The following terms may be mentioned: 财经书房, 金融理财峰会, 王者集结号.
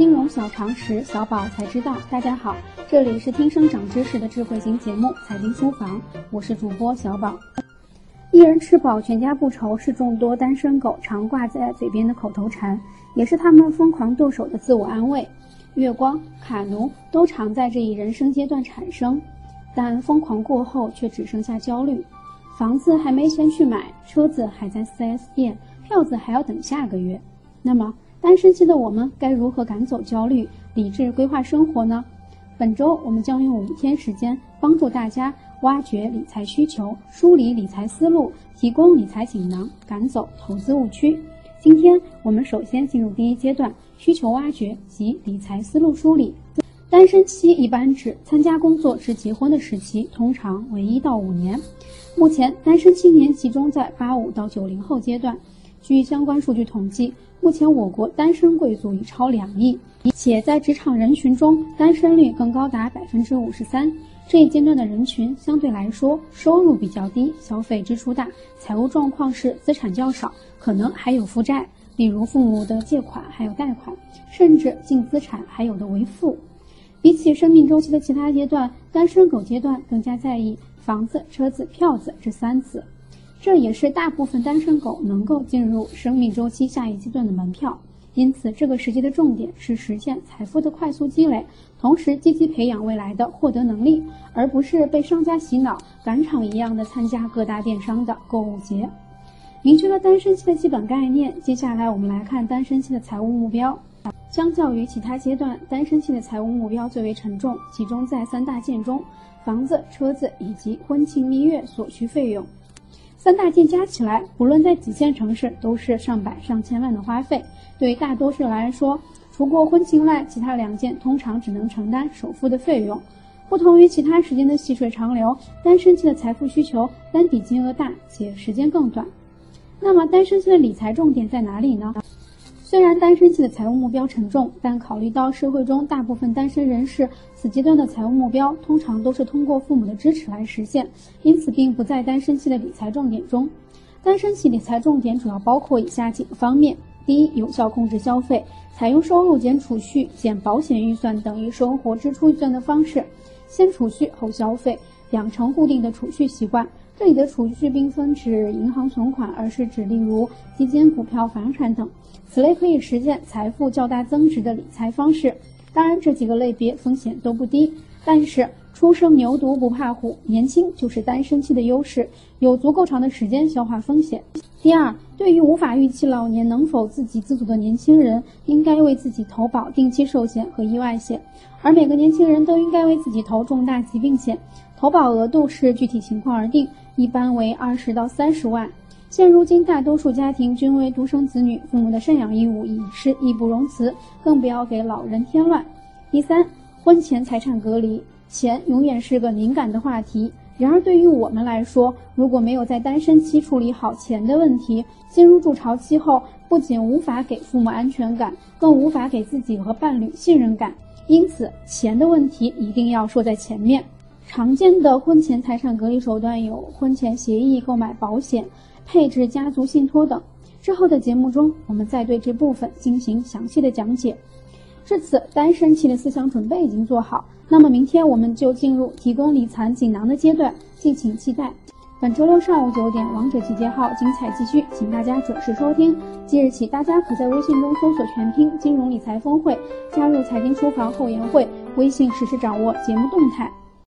金融小常识，小宝才知道。大家好，这里是听声长知识的智慧型节目《财经书房》，我是主播小宝。一人吃饱全家不愁是众多单身狗常挂在嘴边的口头禅，也是他们疯狂剁手的自我安慰。月光、卡奴都常在这一人生阶段产生，但疯狂过后却只剩下焦虑。房子还没钱去买，车子还在 4S 店，票子还要等下个月。那么单身期的我们该如何赶走焦虑，理智规划生活呢？本周我们将用5天时间帮助大家挖掘理财需求，梳理理财思路，提供理财锦囊，赶走投资误区。今天我们首先进入第一阶段，需求挖掘及理财思路梳理。单身期一般指参加工作至结婚的时期，通常为1到5年。目前单身青年集中在85到90后阶段。据相关数据统计，目前我国单身贵族已超2亿，且在职场人群中单身率更高达 53%。 这一阶段的人群相对来说收入比较低，消费支出大，财务状况是资产较少，可能还有负债，例如父母的借款还有贷款，甚至净资产还有的为负。比起生命周期的其他阶段，单身狗阶段更加在意房子、车子、票子这3次，这也是大部分单身狗能够进入生命周期下一阶段的门票。因此这个时期的重点是实现财富的快速积累，同时积极培养未来的获得能力，而不是被商家洗脑赶场一样的参加各大电商的购物节。明确了单身期的基本概念，接下来我们来看单身期的财务目标。相较于其他阶段，单身期的财务目标最为沉重，集中在3大件中：房子、车子以及婚庆蜜月所需费用。3大件加起来，不论在几线城市都是上百上千万的花费。对于大多数人来说，除过婚庆外，其他2件通常只能承担首付的费用。不同于其他时间的细水长流，单身期的财富需求单笔金额大且时间更短。那么单身期的理财重点在哪里呢？虽然单身期的财务目标沉重，但考虑到社会中大部分单身人士此阶段的财务目标通常都是通过父母的支持来实现，因此并不在单身期的理财重点中。单身期理财重点主要包括以下几个方面：第一，有效控制消费，采用收入减储蓄减保险预算等于生活支出预算的方式，先储蓄后消费，养成固定的储蓄习惯。这里的储蓄并非指银行存款，而是指例如基金、股票、房产等，此类可以实现财富较大增值的理财方式。当然这几个类别风险都不低，但是初生牛犊不怕虎，年轻就是单身期的优势，有足够长的时间消化风险。第二，对于无法预期老年能否自给自足的年轻人，应该为自己投保定期寿险和意外险，而每个年轻人都应该为自己投重大疾病险，投保额度是具体情况而定，一般为20到30万。现如今大多数家庭均为独生子女，父母的赡养义务已是义不容辞，更不要给老人添乱。第三，婚前财产隔离，钱永远是个敏感的话题。然而对于我们来说，如果没有在单身期处理好钱的问题，进入筑巢期后不仅无法给父母安全感，更无法给自己和伴侣信任感，因此钱的问题一定要说在前面。常见的婚前财产隔离手段有婚前协议、购买保险、配置家族信托等，之后的节目中我们再对这部分进行详细的讲解。至此单身期的思想准备已经做好，那么明天我们就进入提供理财锦囊的阶段，敬请期待。本周6上午9点王者集结号精彩继续，请大家准时收听。即日起大家可在微信中搜索全拼金融理财峰会，加入财经书房后援会，微信实时掌握节目动态。